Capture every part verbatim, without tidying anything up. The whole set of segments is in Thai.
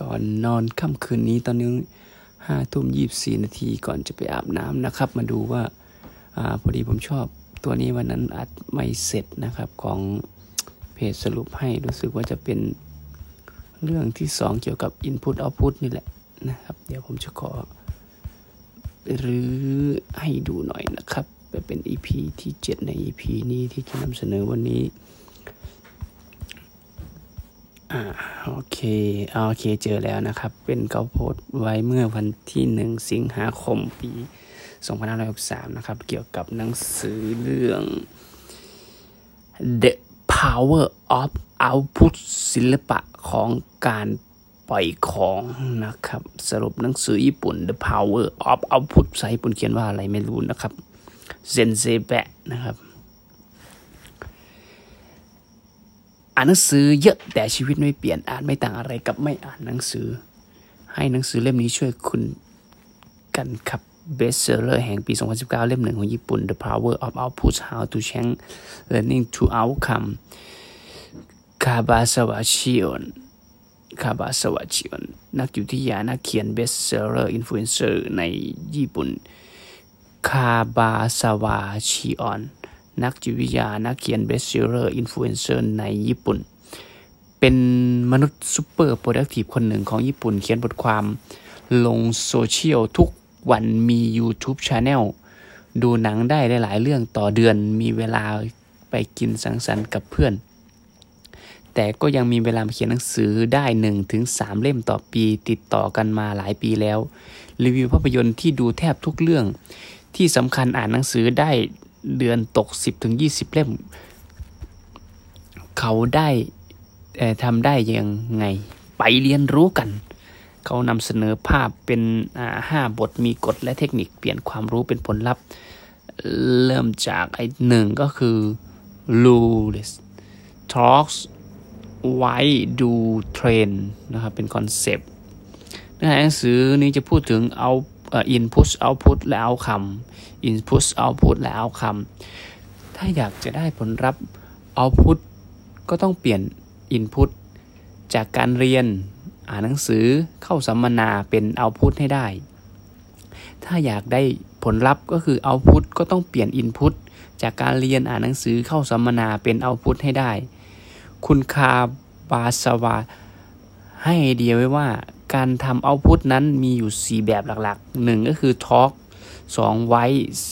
ก่อนนอนค่ำคืนนี้ตอนนี้ห้าทุ่มยี่สิบสี่นาทีก่อนจะไปอาบน้ำนะครับมาดูว่าอ่าพอดีผมชอบตัวนี้วันนั้นอัดไม่เสร็จนะครับของเพจสรุปให้รู้สึกว่าจะเป็นเรื่องที่สองเกี่ยวกับ input output นี่แหละนะครับเดี๋ยวผมจะขอหรือให้ดูหน่อยนะครับไปเป็น อี พี ที่เจ็ดใน อี พี นี้ที่จะนำเสนอวันนี้อ่าโอเคโอเคเจอแล้วนะครับเป็นเขาโพสต์ไว้เมื่อวันที่หนึ่งสิงหาคมปีสองพันห้าร้อยหกสิบสามนะครับเกี่ยวกับหนังสือเรื่อง The Power of Output ศิลปะของการปล่อยของนะครับสรุปหนังสือญี่ปุ่น The Power of Output ภาษาญี่ปุ่นเขียนว่าอะไรไม่รู้นะครับเซนเซแปะนะครับอ่านหนังสือเยอะแต่ชีวิตไม่เปลี่ยนอ่านไม่ต่างอะไรกับไม่อ่านหนังสือให้หนังสือเล่มนี้ช่วยคุณกันครับเบสเซลเลอร์แห่งปีสองพันสิบเก้าเล่มหนึ่งของญี่ปุ่น The Power of Output How to Change Learning to Outcome คาบาซาวะชิโอนคาบาซาวะชิโอนนักวิทยานักเขียนเบสเซลเลอร์อินฟลูเอนเซอร์ในญี่ปุ่นคาบาซาวะชิโอนนักจิตวิทยานักเขียนเบสเซลเลอร์อินฟลูเอนเซอร์ในญี่ปุ่นเป็นมนุษย์ซุปเปอร์โปรดักทีฟคนหนึ่งของญี่ปุ่นเขียนบทความลงโซเชียลทุกวันมี YouTube Channel ดูหนังได้หลายเรื่องต่อเดือนมีเวลาไปกินสังสรรค์กับเพื่อนแต่ก็ยังมีเวลาเขียนหนังสือได้ หนึ่งถึงสาม เล่มต่อปีติดต่อกันมาหลายปีแล้วรีวิวภาพยนตร์ที่ดูแทบทุกเรื่องที่สำคัญอ่านหนังสือได้เดือนตก สิบถึงยี่สิบ เล่มเขาได้ทำได้ยังไงไปเรียนรู้กันเขานำเสนอภาพเป็นห้าบทมีกฎและเทคนิคเปลี่ยนความรู้เป็นผลลัพธ์เริ่มจากไอ้หนึ่งก็คือ Lewis Talks Why Do Train นะครับเป็นคอนเซปต์เนื้อหาหนังสือนี้จะพูดถึงเอาเอ่อ input output และ outcome input output และ outcome ถ้าอยากจะได้ผลลัพธ์ output ก็ต้องเปลี่ยน input จากการเรียนอ่านหนังสือเข้าสัมมนาเป็นเอาท์พุตให้ได้ถ้าอยากได้ผลลัพธ์ก็คือเอาท์พุตก็ต้องเปลี่ยนอินพุตจากการเรียนอ่านหนังสือเข้าสัมมนาเป็นเอาท์พุตให้ได้คุณคาบาสวาให้ไอเดียไว้ว่าการทำเอาท์พุตนั้นมีอยู่สี่แบบหลักๆหนึ่งก็คือทอล์กสองไว้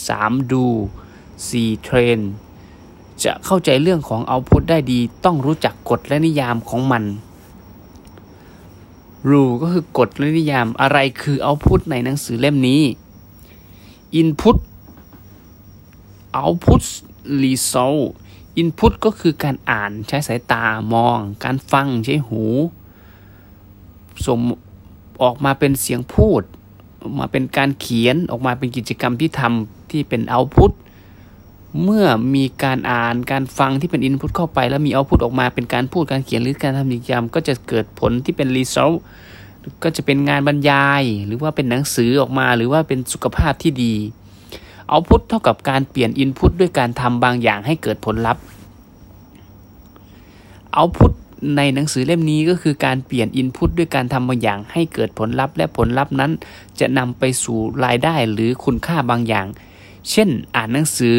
สามดูสี่เทรนจะเข้าใจเรื่องของเอาท์พุตได้ดีต้องรู้จักกฎและนิยามของมันรูก็คือกฎและนิยามอะไรคือเอาท์พุตในหนังสือเล่มนี้อินพุตเอาท์พุตรีซอลอินพุตก็คือการอ่านใช้สายตามองการฟังใช้หูส่งออกมาเป็นเสียงพูดออกมาเป็นการเขียนออกมาเป็นกิจกรรมที่ทำที่เป็นเอาท์พุตเมื่อมีการอ่านการฟังที่เป็น input เข้าไปแล้วมี output ออกมาเป็นการพูดการเขียนหรือการทำกิจกรรมก็จะเกิดผลที่เป็น result ก็จะเป็นงานบรรยายหรือว่าเป็นหนังสือออกมาหรือว่าเป็นสุขภาพที่ดี output เท่ากับการเปลี่ยน input ด้วยการทำบางอย่างให้เกิดผลลัพธ์ output ในหนังสือเล่มนี้ก็คือการเปลี่ยน input ด้วยการทำบางอย่างให้เกิดผลลัพธ์และผลลัพธ์นั้นจะนำไปสู่รายได้หรือคุณค่าบางอย่างเช่นอ่านหนังสือ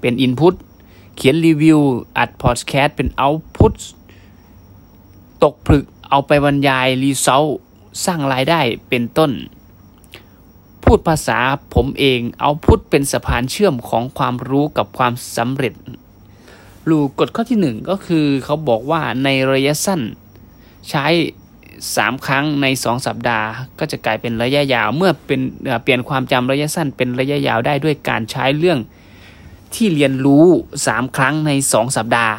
เป็น input เขียนรีวิวอัดพอดแคสต์เป็น output ตกผลึกเอาไปบรรยาย result สร้างรายได้เป็นต้นพูดภาษาผมเอง output เป็นสะพานเชื่อมของความรู้กับความสำเร็จรูกฎข้อที่หนึ่งก็คือเขาบอกว่าในระยะสั้นใช้สามครั้งในสองสัปดาห์ก็จะกลายเป็นระยะยาวเมื่อเป็นเปลี่ยนความจำระยะสั้นเป็นระยะยาวได้ด้วยการใช้เรื่องที่เรียนรู้สามครั้งในสองสัปดาห์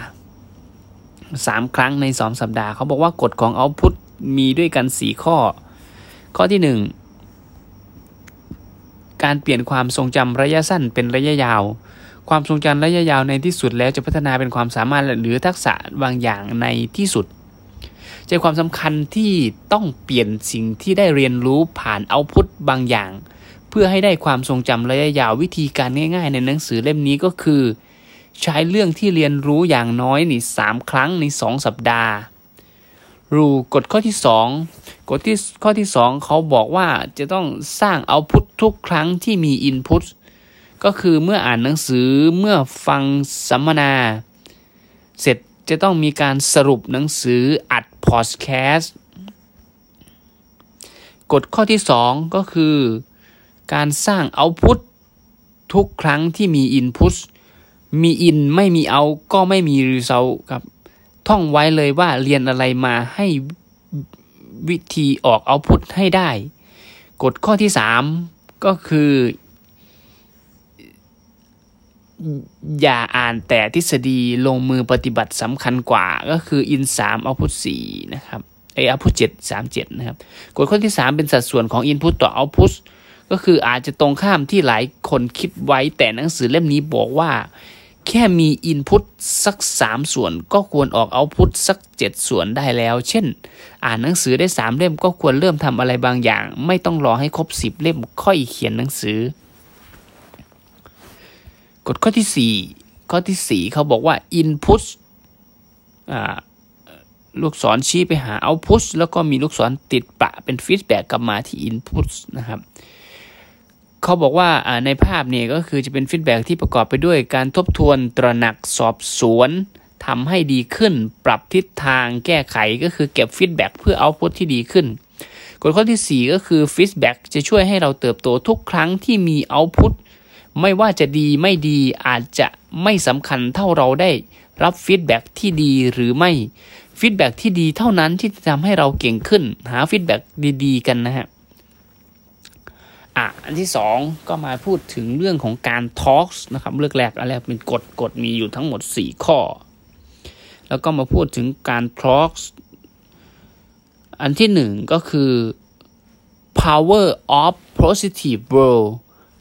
สามครั้งในสองสัปดาห์เขาบอกว่ากฎของเอาท์พุตมีด้วยกันสี่ข้อข้อที่หนึ่งการเปลี่ยนความทรงจำระยะสั้นเป็นระยะยาวความทรงจำระยะยาวในที่สุดแล้วจะพัฒนาเป็นความสามารถหรือทักษะบางอย่างในที่สุดใจความสำคัญที่ต้องเปลี่ยนสิ่งที่ได้เรียนรู้ผ่านเอาท์พุตบางอย่างเพื่อให้ได้ความทรงจำระยะยาววิธีการง่ายๆในหนังสือเล่มนี้ก็คือใช้เรื่องที่เรียนรู้อย่างน้อยนี่สามครั้งในสองสัปดาห์ รูกฎข้อที่สองกฎที่ข้อที่สองเขาบอกว่าจะต้องสร้างเอาพุททุกครั้งที่มีอินพุตก็คือเมื่ออ่านหนังสือเมื่อฟังสัมมนาเสร็จจะต้องมีการสรุปหนังสืออัดพอดแคสต์กฎข้อที่สองก็คือการสร้างเอาพุททุกครั้งที่มีอินพุตมีอินไม่มีเอาก็ไม่มีรีซัลต์ครับท่องไว้เลยว่าเรียนอะไรมาให้วิธีออกเอาท์พุตให้ได้กฎข้อที่สามก็คืออย่าอ่านแต่ทฤษฎีลงมือปฏิบัติสำคัญกว่าก็คืออินสามเอาท์พุตสี่นะครับไอ้เอาท์พุตเจ็ด สาม เจ็ดนะครับกฎข้อที่สามเป็นสัดส่วนของอินพุตต่อเอาท์พุตก็คืออาจจะตรงข้ามที่หลายคนคิดไว้แต่หนังสือเล่มนี้บอกว่าแค่มี input สักสามส่วนก็ควรออก output สักเจ็ดส่วนได้แล้วเช่นอ่านหนังสือได้สามเล่มก็ควรเริ่มทำอะไรบางอย่างไม่ต้องรอให้ครบสิบเล่มค่อยเขียนหนังสือกฎข้อที่สี่ข้อที่สี่เขาบอกว่า input อ่าลูกศรชี้ไปหา output แล้วก็มีลูกศรติดปะเป็น feedback กลับมาที่ input นะครับเขาบอกว่าในภาพเนี่ยก็คือจะเป็นฟีดแบ็กที่ประกอบไปด้วยการทบทวนตระหนักสอบสวนทำให้ดีขึ้นปรับทิศทางแก้ไขก็คือเก็บฟีดแบ็กเพื่อเอาท์พุตที่ดีขึ้นกฎข้อที่สี่ก็คือฟีดแบ็กจะช่วยให้เราเติบโตทุกครั้งที่มีเอาท์พุตไม่ว่าจะดีไม่ดีอาจจะไม่สำคัญเท่าเราได้รับฟีดแบ็กที่ดีหรือไม่ฟีดแบ็กที่ดีเท่านั้นที่จะทำให้เราเก่งขึ้นหาฟีดแบ็กดีๆกันนะฮะอ่ะอันที่สองก็มาพูดถึงเรื่องของการทอล์กนะครับเรื่องแรกอะไรเป็นกฎกฎมีอยู่ทั้งหมดสี่ข้อแล้วก็มาพูดถึงการทอล์กอันที่หนึ่งก็คือ power of positive world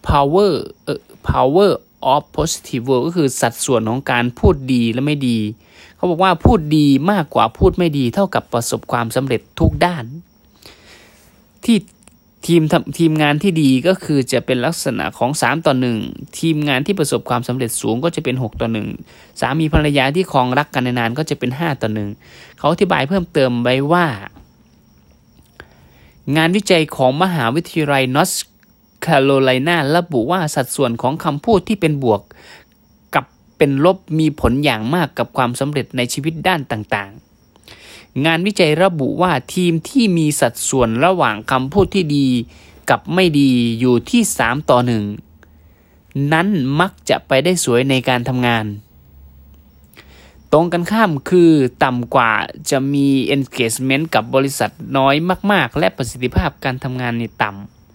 power เอ่อ power of positive world ก็คือสัดส่วนของการพูดดีและไม่ดีเขาบอกว่าพูดดีมากกว่าพูดไม่ดีเท่ากับประสบความสำเร็จทุกด้านที่ทีมทีมงานที่ดีก็คือจะเป็นลักษณะของสามต่อหนึ่งทีมงานที่ประสบความสำเร็จสูงก็จะเป็นหกต่อหนึ่งสามีภรรยาที่ครองรักกันนานๆก็จะเป็นห้าต่อหนึ่งเขาอธิบายเพิ่มเติมไว้ว่างานวิจัยของมหาวิทยาลัยนอร์ทแคโรไลนาระบุว่าสัดส่วนของคำพูดที่เป็นบวกกับเป็นลบมีผลอย่างมากกับความสำเร็จในชีวิตด้านต่างๆงานวิจัยระบุว่าทีมที่มีสัดส่วนระหว่างคำพูดที่ดีกับไม่ดีอยู่ที่สามต่อหนึ่งนั้นมักจะไปได้สวยในการทำงานตรงกันข้ามคือต่ำกว่าจะมี engagement กับบริษัทน้อยมากๆและประสิทธิภาพการทำงานนี่ต่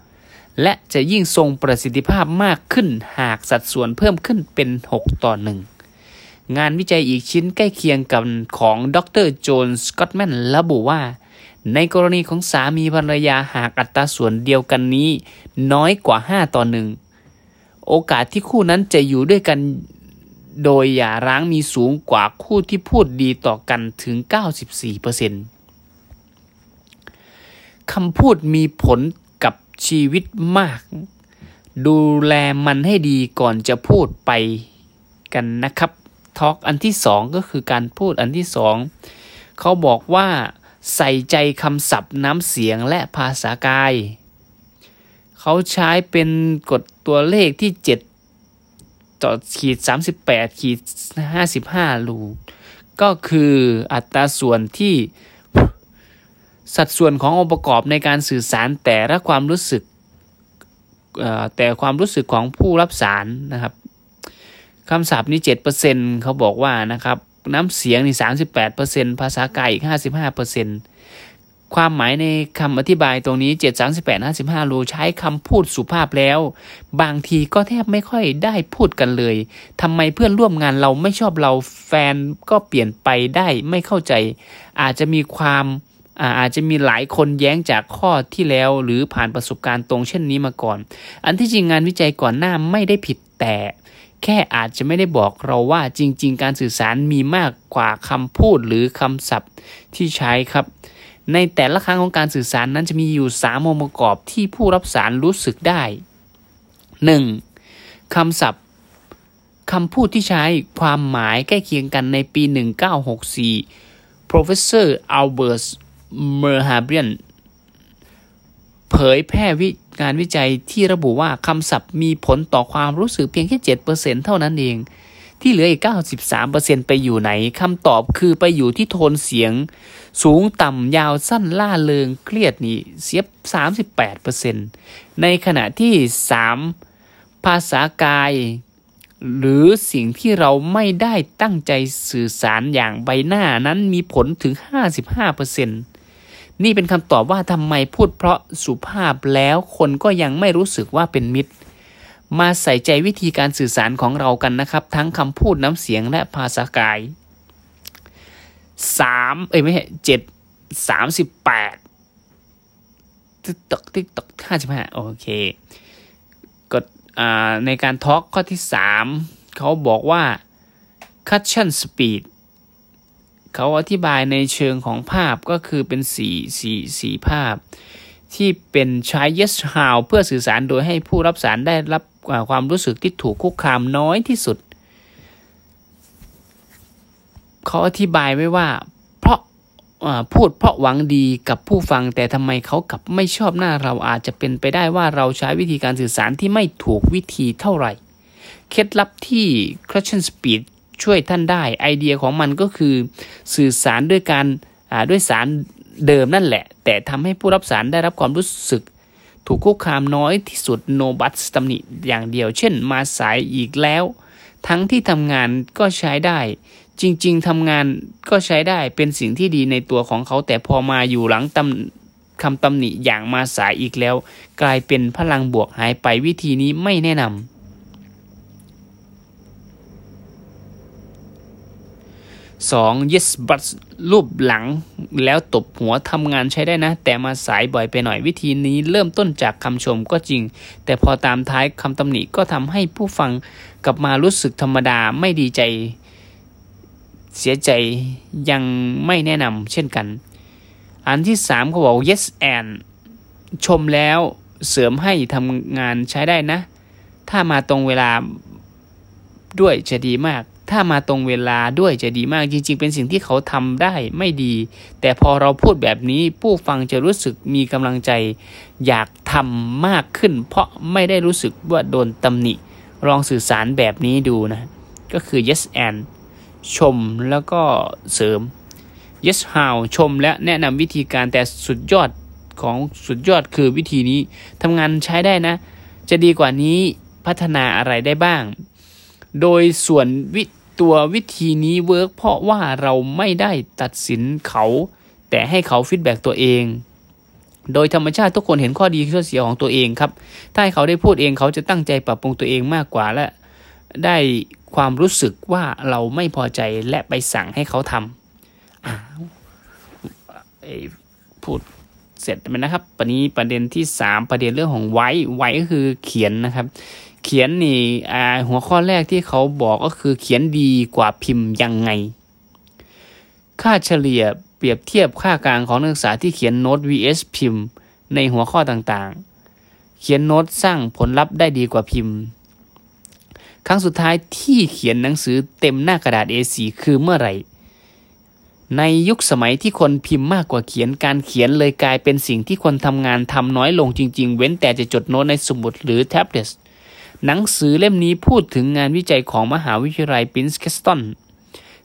ำและจะยิ่งทรงประสิทธิภาพมากขึ้นหากสัดส่วนเพิ่มขึ้นเป็นหกต่อหนึ่งงานวิจัยอีกชิ้นใกล้เคียงกับของดร.โจนส์ สก็อตแมนระบุว่าในกรณีของสามีภรรยาหากอัตราส่วนเดียวกันนี้น้อยกว่าห้าต่อหนึ่งโอกาสที่คู่นั้นจะอยู่ด้วยกันโดยหย่าร้างมีสูงกว่าคู่ที่พูดดีต่อกันถึง เก้าสิบสี่เปอร์เซ็นต์ คำพูดมีผลกับชีวิตมากดูแลมันให้ดีก่อนจะพูดไปกันนะครับทอล์กอันที่สองก็คือการพูดอันที่สองเขาบอกว่าใส่ใจคำศัพท์น้ำเสียงและภาษากายเขาใช้เป็นกฎตัวเลขที่เจ็ดต่อ สามสิบแปด ห้าสิบห้า รูก็คืออัตราส่วนที่สัดส่วนขององค์ประกอบในการสื่อสารแต่ละความรู้สึกแต่ความรู้สึกของผู้รับสารนะครับคำศัพท์นี่ เจ็ดเปอร์เซ็นต์ เขาบอกว่านะครับน้ำเสียงนี่ สามสิบแปดเปอร์เซ็นต์ ภาษากายอีก ห้าสิบห้าเปอร์เซ็นต์ ความหมายในคำอธิบายตรงนี้ เจ็ด สามสิบแปด ห้าสิบห้า รูใช้คำพูดสุภาพแล้วบางทีก็แทบไม่ค่อยได้พูดกันเลยทำไมเพื่อนร่วมงานเราไม่ชอบเราแฟนก็เปลี่ยนไปได้ไม่เข้าใจอาจจะมีความอาจจะมีหลายคนแย้งจากข้อที่แล้วหรือผ่านประสบการณ์ตรงเช่นนี้มาก่อนอันที่จริงงานวิจัยก่อนหน้าไม่ได้ผิดแต่แค่อาจจะไม่ได้บอกเราว่าจริงๆการสื่อสารมีมากกว่าคำพูดหรือคำศัพท์ที่ใช้ครับในแต่ละครั้งของการสื่อสารนั้นจะมีอยู่สามองค์ประกอบที่ผู้รับสารรู้สึกได้ หนึ่ง. คำศัพท์คำพูดที่ใช้ความหมายใกล้เคียงกันในปี หนึ่งเก้าหกสี่ Professor Albert Mehrabian เผยแพร่วิงานวิจัยที่ระบุว่าคำศัพท์มีผลต่อความรู้สึกเพียงแค่ เจ็ดเปอร์เซ็นต์ เท่านั้นเองที่เหลืออีก เก้าสิบสามเปอร์เซ็นต์ ไปอยู่ไหนคำตอบคือไปอยู่ที่โทนเสียงสูงต่ำยาวสั้นล่าเริงเครียดนี่เสีย สามสิบแปดเปอร์เซ็นต์ ในขณะที่สามภาษากายหรือสิ่งที่เราไม่ได้ตั้งใจสื่อสารอย่างใบหน้านั้นมีผลถึง ห้าสิบห้าเปอร์เซ็นต์ นี่เป็นคำตอบว่าทำไมพูดเพราะสุภาพแล้วคนก็ยังไม่รู้สึกว่าเป็นมิตรมาใส่ใจวิธีการสื่อสารของเรากันนะครับทั้งคำพูดน้ำเสียงและภาษากายสามเอ้ยไม่ใช่เจ็ด สามสิบแปด TikTok TikTok ห้าสิบห้าโอเคกดอ่าในการทอล์คข้อที่สามเขาบอกว่า caption speed เขาอธิบายในเชิงของภาพก็คือเป็นสี่ สี่ สี่ภาพที่เป็นใช้ yes how เพื่อสื่อสารโดยให้ผู้รับสารได้รับความรู้สึกที่ถูกคุกคามน้อยที่สุดเขาอธิบายไว้ว่าเพราะพูดเพราะหวังดีกับผู้ฟังแต่ทำไมเขากลับไม่ชอบหน้าเราอาจจะเป็นไปได้ว่าเราใช้วิธีการสื่อสารที่ไม่ถูกวิธีเท่าไหร่เคล็ดลับที่ Caption Speed ช่วยท่านได้ไอเดียของมันก็คือสื่อสารด้วยการด้วยสารเดิมนั่นแหละแต่ทำให้ผู้รับสารได้รับความรู้สึกถูกคุกคามน้อยที่สุดโนบัตสตำหนิอย่างเดียวเช่นมาสายอีกแล้วทั้งที่ทำงานก็ใช้ได้จริงๆทำงานก็ใช้ได้เป็นสิ่งที่ดีในตัวของเขาแต่พอมาอยู่หลังตำคำตำหนิอย่างมาสายอีกแล้วกลายเป็นพลังบวกหายไปวิธีนี้ไม่แนะนำสอง yes but รูปหลังแล้วตบหัวทำงานใช้ได้นะแต่มาสายบ่อยไปหน่อยวิธีนี้เริ่มต้นจากคำชมก็จริงแต่พอตามท้ายคำตำหนิก็ทำให้ผู้ฟังกลับมารู้สึกธรรมดาไม่ดีใจเสียใจยังไม่แนะนำเช่นกันอันที่สามเขาบอก yes and ชมแล้วเสริมให้ทำงานใช้ได้นะถ้ามาตรงเวลาด้วยจะดีมากถ้ามาตรงเวลาด้วยจะดีมากจริงๆเป็นสิ่งที่เขาทำได้ไม่ดีแต่พอเราพูดแบบนี้ผู้ฟังจะรู้สึกมีกำลังใจอยากทำมากขึ้นเพราะไม่ได้รู้สึกว่าโดนตำหนิลองสื่อสารแบบนี้ดูนะก็คือ yes andชมแล้วก็เสริม yes how ชมและแนะนำวิธีการแต่สุดยอดของสุดยอดคือวิธีนี้ทำงานใช้ได้นะจะดีกว่านี้พัฒนาอะไรได้บ้างโดยส่วนวิตัววิธีนี้เวิร์กเพราะว่าเราไม่ได้ตัดสินเขาแต่ให้เขาฟีดแบ็กตัวเองโดยธรรมชาติทุกคนเห็นข้อดีข้อเสียของตัวเองครับถ้าให้เขาได้พูดเองเขาจะตั้งใจปรับปรุงตัวเองมากกว่าและได้ความรู้สึกว่าเราไม่พอใจและไปสั่งให้เขาทำพูดเสร็จไปนะครับปันนี้ประเด็นที่สามประเด็นเรื่องของไว้ไว้ก็คือเขียนนะครับเขียนนี่หัวข้อแรกที่เขาบอกก็คือเขียนดีกว่าพิมพ์ยังไงค่าเฉลี่ยเปรียบเทียบค่ากลางของนักศึกษาที่เขียนโน้ต vs พิมพ์ในหัวข้อต่างๆเขียนโน้ตสร้างผลลัพธ์ได้ดีกว่าพิมพ์ครั้งสุดท้ายที่เขียนหนังสือเต็มหน้ากระดาษ เอ โฟร์ คือเมื่อไหร่ในยุคสมัยที่คนพิมพ์มากกว่าเขียนการเขียนเลยกลายเป็นสิ่งที่คนทำงานทำน้อยลงจริงๆเว้นแต่จะจดโน้ตในสมุดหรือแท็บเล็ตหนังสือเล่มนี้พูดถึงงานวิจัยของมหาวิทยาลัยปรินซ์แคสตัน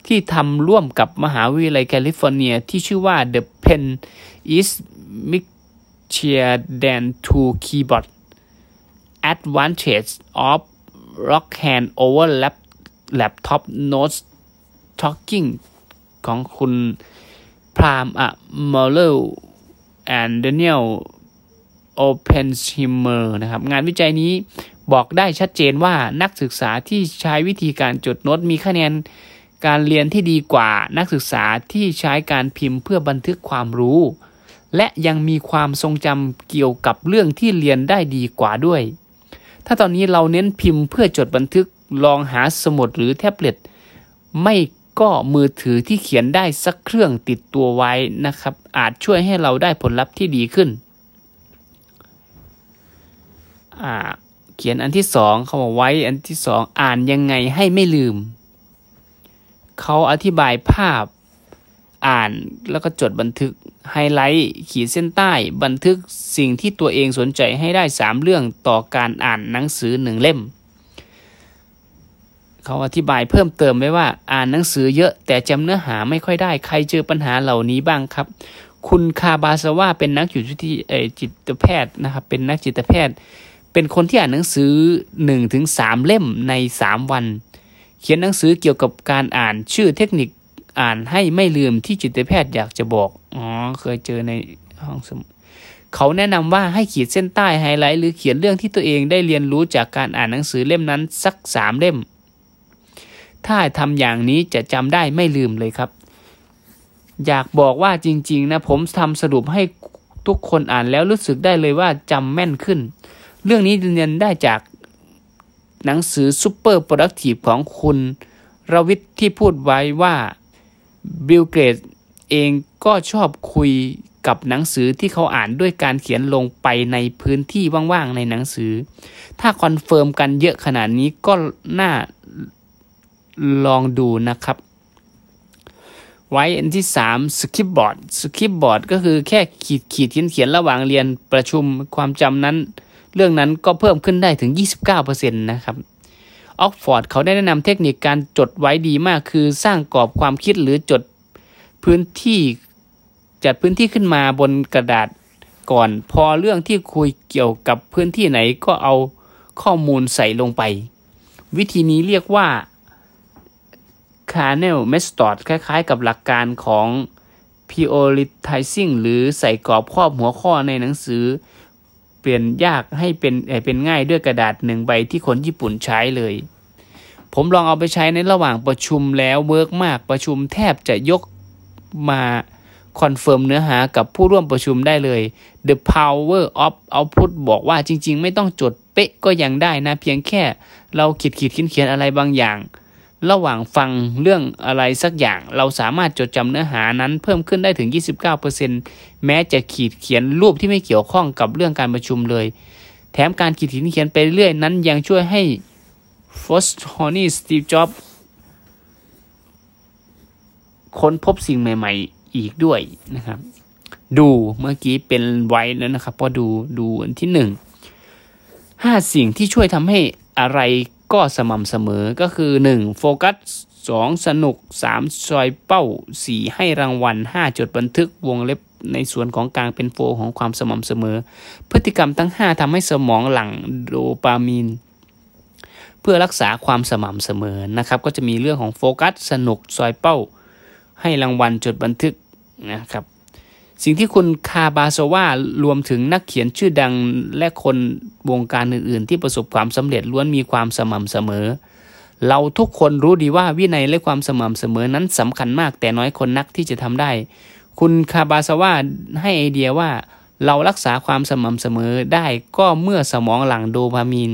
ที่ทำร่วมกับมหาวิทยาลัยแคลิฟอร์เนียที่ชื่อว่า The Pen is Mightier Than Two Keyboards Advantage of Rock Hand Over Lap Laptop Notes Talking ของคุณพรามอะมอลเลอร์แอนด์เดเนียลโอเพนชิมเมอร์นะครับงานวิจัยนี้บอกได้ชัดเจนว่านักศึกษาที่ใช้วิธีการจดโน้ตมีคะแนนการเรียนที่ดีกว่านักศึกษาที่ใช้การพิมพ์เพื่อบันทึกความรู้และยังมีความทรงจำเกี่ยวกับเรื่องที่เรียนได้ดีกว่าด้วยถ้าตอนนี้เราเน้นพิมพ์เพื่อจดบันทึกลองหาสมุดหรือแท็บเล็ตไม่ก็มือถือที่เขียนได้สักเครื่องติดตัวไว้นะครับอาจช่วยให้เราได้ผลลัพธ์ที่ดีขึ้นอ่าเขียนอันที่สองเขาบอกไว้อันที่สองอ่านยังไงให้ไม่ลืมเขาอธิบายภาพ อ่านแล้วก็จดบันทึกไฮไลท์ขีดเส้นใต้บันทึกสิ่งที่ตัวเองสนใจให้ได้สามเรื่องต่อการอ่านหนังสือหนึ่งเล่มเขาอธิบายเพิ่มเติมไว้ว่าอ่านหนังสือเยอะแต่จำเนื้อหาไม่ค่อยได้ใครเจอปัญหาเหล่านี้บ้างครับคุณคาบาซาวะเป็นนักจิตวิทยาจิตแพทย์นะครับเป็นนักจิตแพทย์เป็นคนที่อ่านหนังสือ หนึ่งถึงสาม เล่มในสามวันเขียนหนังสือเกี่ยวกับการอ่านชื่อเทคนิคอ่านให้ไม่ลืมที่จิตแพทย์อยากจะบอกอ๋อเคยเจอในห้องสมุดเขาแนะนำว่าให้ขีดเส้นใต้ไฮไลท์หรือเขียนเรื่องที่ตัวเองได้เรียนรู้จากการอ่านหนังสือเล่มนั้นสักสามเล่มถ้าทำอย่างนี้จะจำได้ไม่ลืมเลยครับอยากบอกว่าจริงๆนะผมทำสรุปให้ทุกคนอ่านแล้วรู้สึกได้เลยว่าจำแม่นขึ้นเรื่องนี้เรียนได้จากหนังสือ Super Productive ของคุณรวิทย์ที่พูดไว้ว่าบิลเกตเองก็ชอบคุยกับหนังสือที่เขาอ่านด้วยการเขียนลงไปในพื้นที่ว่างๆในหนังสือถ้าคอนเฟิร์มกันเยอะขนาดนี้ก็น่าลองดูนะครับไว้อันที่สาม skip board skip board ก็คือแค่ขีดขีดเขียนเขียนระหว่างเรียนประชุมความจำนั้นเรื่องนั้นก็เพิ่มขึ้นได้ถึง ยี่สิบเก้าเปอร์เซ็นต์ นะครับออกฟอร์ดเขาได้แนะนำเทคนิคการจดไว้ดีมากคือสร้างกรอบความคิดหรือจดพื้นที่จัดพื้นที่ขึ้นมาบนกระดาษก่อนพอเรื่องที่คุยเกี่ยวกับพื้นที่ไหนก็เอาข้อมูลใส่ลงไปวิธีนี้เรียกว่าCarnel Method คล้ายๆกับหลักการของ prioritizing หรือใส่กรอบครอบหัวข้อในหนังสือเปลี่ยนยากให้เป็นเป็นง่ายด้วยกระดาษหนึ่งใบที่คนญี่ปุ่นใช้เลยผมลองเอาไปใช้ในระหว่างประชุมแล้วเวิร์กมากประชุมแทบจะยกมาคอนเฟิร์มเนื้อหากับผู้ร่วมประชุมได้เลย The Power of Output บอกว่าจริงๆไม่ต้องจดเป๊ะก็ยังได้นะเพียงแค่เราขีดขีดเขียนเขียนอะไรบางอย่างระหว่างฟังเรื่องอะไรสักอย่างเราสามารถจดจำเนื้อหานั้นเพิ่มขึ้นได้ถึง ยี่สิบเก้าเปอร์เซ็นต์ แม้จะขีดเขียนรูปที่ไม่เกี่ยวข้องกับเรื่องการประชุมเลยแถมการขีดเขียนไปเรื่อยนั้นยังช่วยให้ฟอสฮอนี่สตีฟจ็อบส์ค้นพบสิ่งใหม่ๆอีกด้วยนะครับดูเมื่อกี้เป็นไว้แล้วนะครับพอดูดูอันที่หนึ่งห้าสิ่งที่ช่วยทำให้อะไรก็สม่ำเสมอก็คือหนึ่งโฟกัสสองสนุกสามซอยเป้าสี่ให้รางวัลห้าจดบันทึกวงเล็บในส่วนของกลางเป็นโฟของความสม่ำเสมอพฤติกรรมทั้งห้าทำให้สมองหลั่งโดปามีนเพื่อรักษาความสม่ำเสมอนะครับก็จะมีเรื่องของโฟกัสสนุกซอยเป้าให้รางวัลจดบันทึกนะครับสิ่งที่คุณคาบาซาวะรวมถึงนักเขียนชื่อดังและคนวงการอื่นๆที่ประสบความสำเร็จล้วนมีความสม่ำเสมอเราทุกคนรู้ดีว่าวินัยและความสม่ำเสมอนั้นสำคัญมากแต่น้อยคนนักที่จะทำได้คุณคาบาซาวะให้ไอเดียว่าเรารักษาความสม่ำเสมอได้ก็เมื่อสมองหลั่งโดพามีน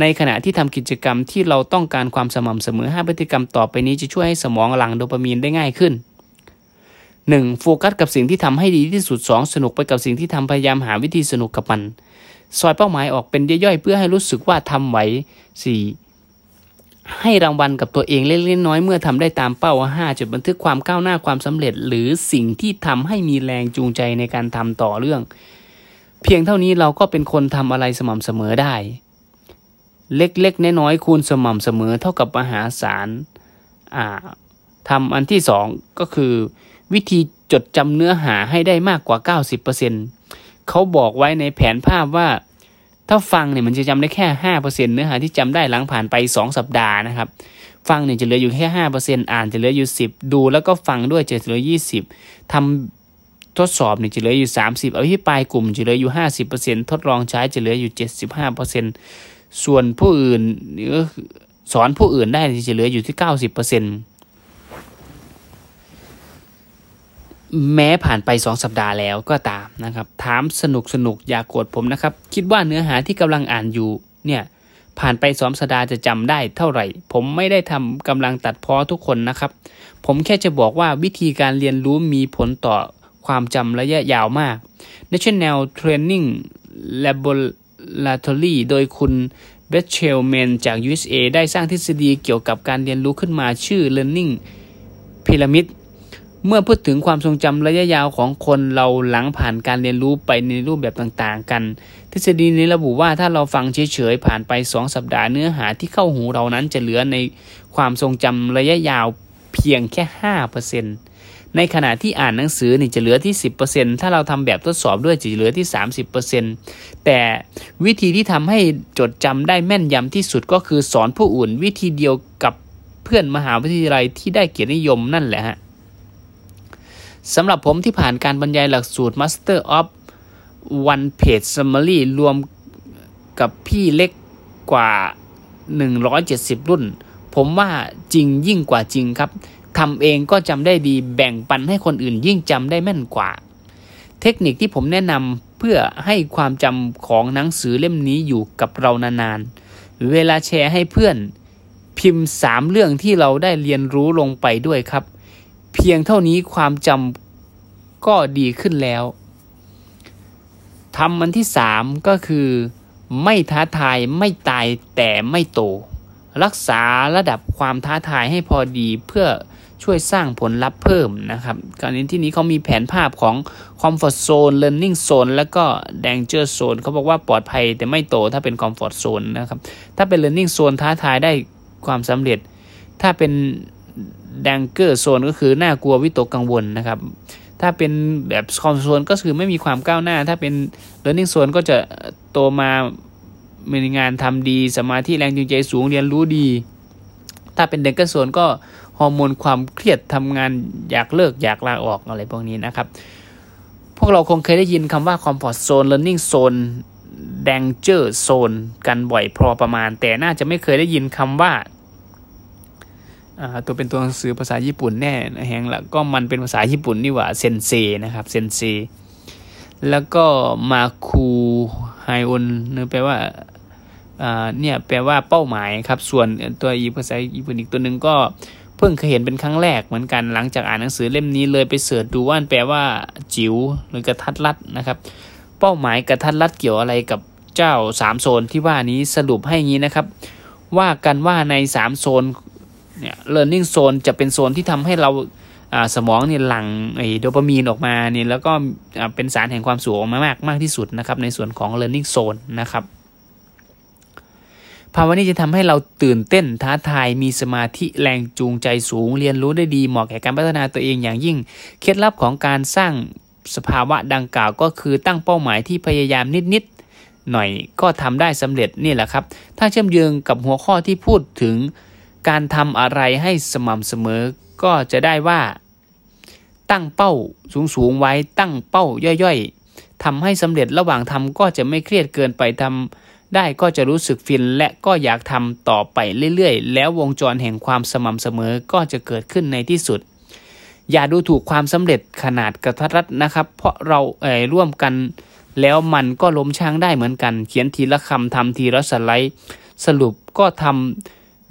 ในขณะที่ทำกิจกรรมที่เราต้องการความสม่ำเสมอห้าพฤติกรรมต่อไปนี้จะช่วยให้สมองหลั่งโดพามีนได้ง่ายขึ้นหนึ่งโฟกัสกับสิ่งที่ทำให้ดีที่สุดสองสนุกไปกับสิ่งที่ทำพยายามหาวิธีสนุกกับมันซอยเป้าหมายออกเป็นย่อยๆเพื่อให้รู้สึกว่าทำไหวสี่ให้รางวัลกับตัวเองเล็กๆน้อยๆเมื่อทำได้ตามเป้าห้าจดบันทึกความก้าวหน้าความสำเร็จหรือสิ่งที่ทำให้มีแรงจูงใจในการทำต่อเรื่องเพียงเท่านี้เราก็เป็นคนทำอะไรสม่ำเสมอได้เล็กๆน้อยๆคูณสม่ำเสมอเท่ากับมหาศาลอ่าทำอันที่สองก็คือวิธีจดจำเนื้อหาให้ได้มากกว่า เก้าสิบเปอร์เซ็นต์ เขาบอกไว้ในแผนภาพว่าถ้าฟังเนี่ยมันจะจำได้แค่ ห้าเปอร์เซ็นต์ เนื้อหาที่จำได้หลังผ่านไปสองสัปดาห์นะครับฟังเนี่ยจะเหลืออยู่แค่ ห้าเปอร์เซ็นต์ อ่านจะเหลืออยู่สิบดูแล้วก็ฟังด้วยจะเหลือยี่สิบทำทดสอบเนี่ยจะเหลืออยู่สามสิบอภิปรายกลุ่มจะเหลืออยู่ ห้าสิบเปอร์เซ็นต์ ทดลองใช้จะเหลืออยู่ เจ็ดสิบห้าเปอร์เซ็นต์ ส่วนผู้อื่นสอนผู้อื่นได้จะเหลืออยู่ที่ เก้าสิบเปอร์เซ็นต์แม้ผ่านไปสองสัปดาห์แล้วก็ตามนะครับถามสนุกสนุกอย่าโกรธผมนะครับคิดว่าเนื้อหาที่กำลังอ่านอยู่เนี่ยผ่านไปสองสัปดาห์จะจำได้เท่าไหร่ผมไม่ได้ทำกำลังตัดพ้อทุกคนนะครับผมแค่จะบอกว่าวิธีการเรียนรู้มีผลต่อความจำระยะยาวมาก National Training Laboratory โดยคุณเบธเชลแมนจาก ยู เอส เอ ได้สร้างทฤษฎีเกี่ยวกับการเรียนรู้ขึ้นมาชื่อ Learning Pyramid เมื่อพูดถึงความทรงจำระยะยาวของคนเราหลังผ่านการเรียนรู้ไปในรูปแบบต่างๆกันทฤษฎีนี้ระบุว่าถ้าเราฟังเฉยๆผ่านไปสองสัปดาห์เนื้อหาที่เข้าหูเรานั้นจะเหลือในความทรงจำระยะยาวเพียงแค่ ห้าเปอร์เซ็นต์ ในขณะที่อ่านหนังสือนี่จะเหลือที่ สิบเปอร์เซ็นต์ ถ้าเราทำแบบทดสอบด้วยจะเหลือที่ สามสิบเปอร์เซ็นต์ แต่วิธีที่ทำให้จดจำได้แม่นยำที่สุดก็คือสอนผู้อื่นวิธีเดียวกับเพื่อนมหาวิทยาลัยที่ได้เกียรตินิยมนั่นแหละฮะสำหรับผมที่ผ่านการบรรยายหลักสูตร Master of One Page Summary รวมกับพี่เล็กกว่าหนึ่งร้อยเจ็ดสิบรุ่นผมว่าจริงยิ่งกว่าจริงครับทำเองก็จำได้ดีแบ่งปันให้คนอื่นยิ่งจำได้แม่นกว่าเทคนิคที่ผมแนะนำเพื่อให้ความจำของหนังสือเล่มนี้อยู่กับเรานานๆเวลาแชร์ให้เพื่อนพิมพ์สามเรื่องที่เราได้เรียนรู้ลงไปด้วยครับเพียงเท่านี้ความจำก็ดีขึ้นแล้วทำมันที่สามก็คือไม่ท้าทายไม่ตายแต่ไม่โตรักษาระดับความท้าทายให้พอดีเพื่อช่วยสร้างผลลัพธ์เพิ่มนะครับการนี้ที่นี้เขามีแผนภาพของ Comfort Zone Learning Zone แล้วก็ Danger Zone เขาบอกว่าปลอดภัยแต่ไม่โตถ้าเป็น Comfort Zone นะครับถ้าเป็น Learning Zone ท้าทายได้ความสำเร็จถ้าเป็นดังเกอร์โซนก็คือน่ากลัววิตกกังวลนะครับถ้าเป็นแบบคอมโซนก็คือไม่มีความก้าวหน้าถ้าเป็นเลิร์นนิ่งโซนก็จะโตมามีงานทำดีสมาธิแรงจูงใจสูงเรียนรู้ดีถ้าเป็นดังเกอร์โซนก็ฮอร์โมนความเครียดทำงานอยากเลิกอยากลาออกอะไรพวกนี้นะครับพวกเราคงเคยได้ยินคำว่าคอมฟอร์ตโซนเลิร์นนิ่งโซนดังเกอร์โซนกันบ่อยพอประมาณแต่น่าจะไม่เคยได้ยินคำว่าตัวเป็นตัวหนังสือภาษาญี่ปุ่นแน่แหงละก็มันเป็นภาษาญี่ปุ่นนี่หว่าเซนเซนะครับเซนเซแล้วก็มาคูไฮโอนเนี่ยแปลว่าเนี่ยแปลว่าเป้าหมายครับส่วนตัวอีภาษาญี่ปุ่นอีกตัวหนึ่งก็เพิ่งเคยเห็นเป็นครั้งแรกเหมือนกันหลังจากอ่านหนังสือเล่มนี้เลยไปเสิร์ชดูว่าแปลว่าจิ๋วหรือกระทัดรัดนะครับเป้าหมายกระทัดรัดเกี่ยวอะไรกับเจ้าสามโซนที่ว่านี้สรุปให้งี้นะครับว่ากันว่าในสามโซนเนี่ย learning zone จะเป็นโซนที่ทำให้เราสมองเนี่ยหลั่งโดปามีนออกมาเนี่ยแล้วก็เป็นสารแห่งความสุขออกมามากมากที่สุดนะครับในส่วนของ learning zone นะครับภาวะนี้จะทำให้เราตื่นเต้นท้าทายมีสมาธิแรงจูงใจสูงเรียนรู้ได้ดีเหมาะแก่การพัฒนาตัวเองอย่างยิ่งเคล็ดลับของการสร้างสภาวะดังกล่าวก็คือตั้งเป้าหมายที่พยายามนิดๆหน่อยก็ทำได้สำเร็จนี่แหละครับถ้าเชื่อมโยงกับหัวข้อที่พูดถึงการทำอะไรให้สม่ำเสมอก็จะได้ว่าตั้งเป้าสูงๆไว้ตั้งเป้าย่อยๆทำให้สำเร็จระหว่างทำก็จะไม่เครียดเกินไปทำได้ก็จะรู้สึกฟินและก็อยากทำต่อไปเรื่อยๆแล้ววงจรแห่งความสม่ำเสมอก็จะเกิดขึ้นในที่สุดอย่าดูถูกความสำเร็จขนาดกระทัดรัดนะครับเพราะเราเอ่ยร่วมกันแล้วมันก็ล้มช้างได้เหมือนกันเขียนทีละคำทำทีละสไลด์สรุปก็ทำ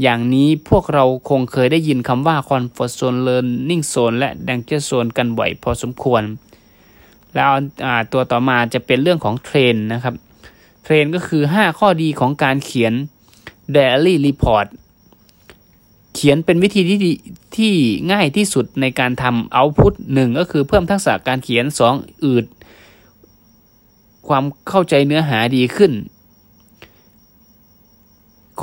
อย่างนี้พวกเราคงเคยได้ยินคำว่า Comfort Zone Learning Zone และ Danger Zone กันบ่อยพอสมควรแล้วตัวต่อมาจะเป็นเรื่องของเทรนนะครับเทรนก็คือห้าข้อดีของการเขียน Daily Report เขียนเป็นวิธีที่ที่ง่ายที่สุดในการทำ Output หนึ่งก็คือเพิ่มทักษะการเขียนสองอืดความเข้าใจเนื้อหาดีขึ้น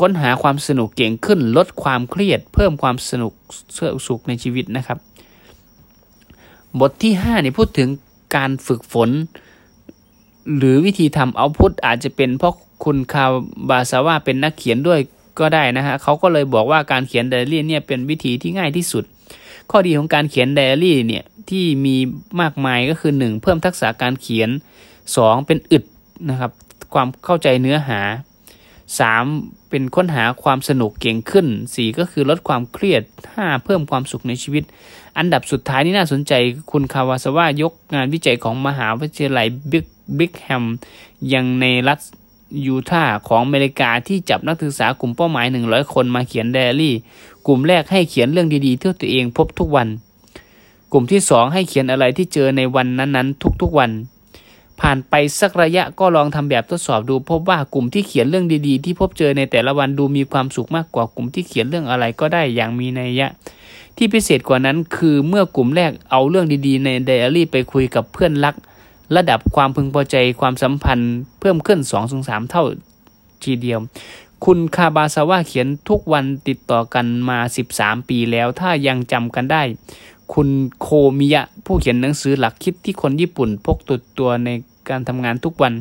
ค้นหาความสนุกเก่งขึ้นลดความเครียดเพิ่มความสนุกสุขในชีวิตนะครับบทที่ห้านี่พูดถึงการฝึกฝนหรือวิธีทำเอาท์พุตอาจจะเป็นเพราะคุณคาบาซาวาเป็นนักเขียนด้วยก็ได้นะฮะเขาก็เลยบอกว่าการเขียนไดอารี่เนี่ยเป็นวิธีที่ง่ายที่สุดข้อดีของการเขียนไดอารี่เนี่ยที่มีมากมายก็คือหนึ่งเพิ่มทักษะการเขียนสองเป็นอึดนะครับความเข้าใจเนื้อหาสามเป็นค้นหาความสนุกเก่งขึ้นสี่ก็คือลดความเครียดห้าเพิ่มความสุขในชีวิตอันดับสุดท้ายนี่น่าสนใจคุณคาวาซาวะยกงานวิจัยของมหาวิทยาลัยบิ๊กบิ๊กแฮมยังในรัฐยูทาห์ของอเมริกาที่จับนักศึกษากลุ่มเป้าหมายหนึ่งร้อยคนมาเขียนไดอารี่กลุ่มแรกให้เขียนเรื่องดีๆที่ตัวเองพบทุกวันกลุ่มที่สองให้เขียนอะไรที่เจอในวันนั้นๆทุกๆวันผ่านไปสักระยะก็ลองทำแบบทดสอบดูพบว่ากลุ่มที่เขียนเรื่องดีๆที่พบเจอในแต่ละวันดูมีความสุขมากกว่ากลุ่มที่เขียนเรื่องอะไรก็ได้อย่างมีนัยยะ ที่พิเศษกว่านั้นคือเมื่อกลุ่มแรกเอาเรื่องดีๆในไดอารี่ไปคุยกับเพื่อนรักระดับความพึงพอใจความสัมพันธ์เพิ่มขึ้น สองถึงสาม เท่าทีเดียวคุณคาบาซาวะเขียนทุกวันติดต่อกันมาสิบสามปีแล้วถ้ายังจำกันได้คุณโคมิยะผู้เขียนหนังสือหลักคิดที่คนญี่ปุ่นพกติดตัวในการทำงานทุกวัน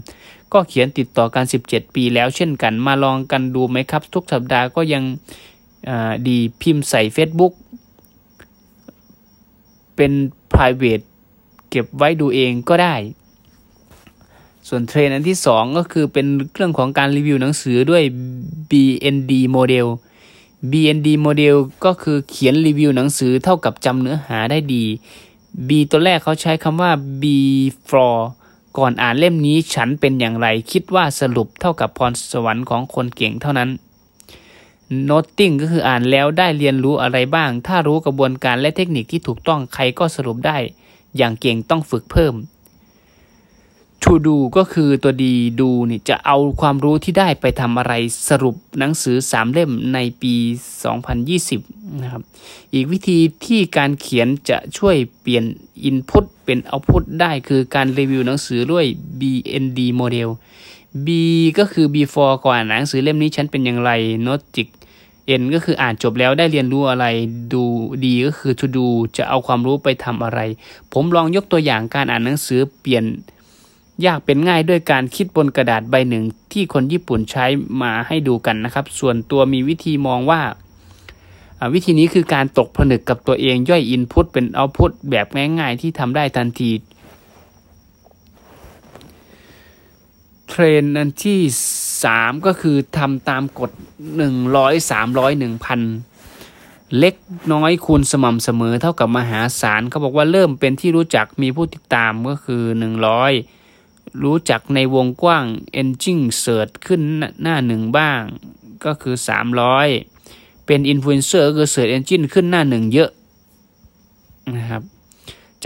ก็เขียนติดต่อกันสิบเจ็ดปีแล้วเช่นกันมาลองกันดูไหมครับทุกสัปดาห์ก็ยังดีพิมพ์ใส่ Facebook เป็น private เก็บไว้ดูเองก็ได้ส่วนเทรนด์อันที่สองก็คือเป็นเรื่องของการรีวิวหนังสือด้วย บี เอ็น ดี Model บี เอ็น ดี Model ก็คือเขียนรีวิวหนังสือเท่ากับจำเนื้อหาได้ดี B ตัวแรกเขาใช้คำว่า Before ก่อนอ่านเล่มนี้ฉันเป็นอย่างไรคิดว่าสรุปเท่ากับพรสวรรค์ของคนเก่งเท่านั้น Noting ก็คืออ่านแล้วได้เรียนรู้อะไรบ้างถ้ารู้กระบวนการและเทคนิคที่ถูกต้องใครก็สรุปได้อย่างเก่งต้องฝึกเพิ่มTo do ก็คือตัวดีดูนี่จะเอาความรู้ที่ได้ไปทำอะไรสรุปหนังสือสามเล่มในปีสองพันยี่สิบนะครับอีกวิธีที่การเขียนจะช่วยเปลี่ยน Input เป็น Output ได้คือการรีวิวหนังสือด้วย บี เอ็น ดี Model B ก็คือ Before ก่อนหนังสือเล่มนี้ฉันเป็นอย่างไร Logic N ก็คืออ่านจบแล้วได้เรียนรู้อะไรดู D ก็คือ To do จะเอาความรู้ไปทำอะไรผมลองยกตัวอย่างการอ่านหนังสือเปลี่ยนยากเป็นง่ายด้วยการคิดบนกระดาษใบหนึ่งที่คนญี่ปุ่นใช้มาให้ดูกันนะครับส่วนตัวมีวิธีมองว่าวิธีนี้คือการตกผนึกกับตัวเองย่อยอินพุตเป็นเอาท์พุตแบบง่ายๆที่ทำได้ทันทีเทรนด์อันที่สามก็คือทำตามกฎหนึ่งร้อย สามร้อย หนึ่งพันเล็กน้อยคูณสม่ำเสมอเท่ากับมหาศาลเขาบอกว่าเริ่มเป็นที่รู้จักมีผู้ติดตามก็คือหนึ่งร้อยรู้จักในวงกว้าง Engine Search ขึ้นหน้าหนึ่งบ้างก็คือสามร้อยเป็น Influencer ก็คือ Search Engine ขึ้นหน้าหนึ่งเยอะนะครับ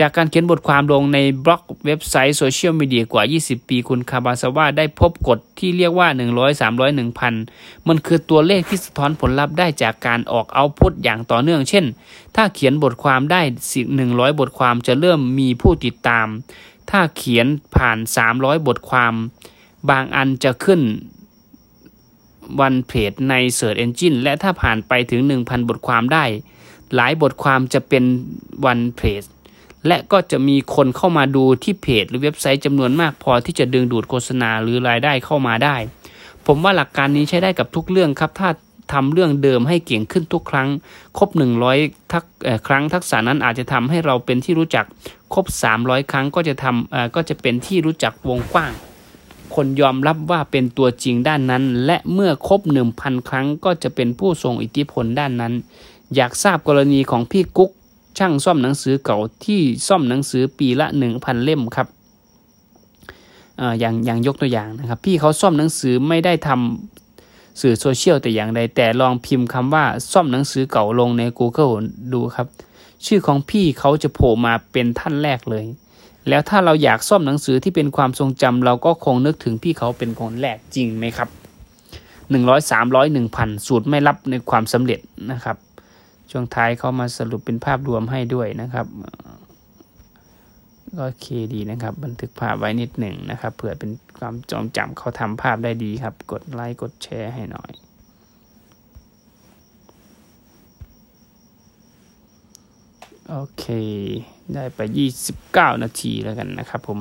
จากการเขียนบทความลงในบล็อกเว็บไซต์โซเชียลมีเดียกว่ายี่สิบปีคุณคาบาซาวะได้พบกฎที่เรียกว่าหนึ่งร้อย สามร้อย หนึ่งพันมันคือตัวเลขที่สะท้อนผลลัพธ์ได้จากการออกเอาท์พุตอย่างต่อเนื่องเช่นถ้าเขียนบทความได้หนึ่งร้อยบทความจะเริ่มมีผู้ติดตามถ้าเขียนผ่านสามร้อยบทความบางอันจะขึ้นวันเพจใน Search Engine และถ้าผ่านไปถึง หนึ่งพัน บทความได้หลายบทความจะเป็นวันเพจและก็จะมีคนเข้ามาดูที่เพจหรือเว็บไซต์จำนวนมากพอที่จะดึงดูดโฆษณาหรือรายได้เข้ามาได้ผมว่าหลักการนี้ใช้ได้กับทุกเรื่องครับถ้าทำเรื่องเดิมให้เก่งขึ้นทุกครั้งครบหนึ่งร้อยทักเอ่อครั้งทักษะนั้นอาจจะทำให้เราเป็นที่รู้จักครบสามร้อยครั้งก็จะทำเอ่อก็จะเป็นที่รู้จักวงกว้างคนยอมรับว่าเป็นตัวจริงด้านนั้นและเมื่อครบ หนึ่งพัน ครั้งก็จะเป็นผู้ทรงอิทธิพลด้านนั้นอยากทราบกรณีของพี่กุ๊กช่างซ่อมหนังสือเก่าที่ซ่อมหนังสือปีละ หนึ่งพัน เล่มครับเอ่ออย่างอย่างยกตัวอย่างนะครับพี่เขาซ่อมหนังสือไม่ได้ทำสื่อโซเชียลแต่อย่างใดแต่ลองพิมพ์คำว่าซ่อมหนังสือเก่าลงใน Google ดูครับชื่อของพี่เขาจะโผล่มาเป็นท่านแรกเลยแล้วถ้าเราอยากซ่อมหนังสือที่เป็นความทรงจำเราก็คงนึกถึงพี่เขาเป็นคนแรกจริงไหมครับหนึ่งร้อย สามร้อย หนึ่งพัน สูตรไม่ลับในความสำเร็จนะครับช่วงท้ายเขามาสรุปเป็นภาพรวมให้ด้วยนะครับก็โอเคดีนะครับบันทึกภาพไว้นิดหนึ่งนะครับเผื่อเป็นความจดจำเขาทำภาพได้ดีครับกดไลค์กดแชร์ให้หน่อยโอเคได้ไปยี่สิบเก้านาทีแล้วกันนะครับผม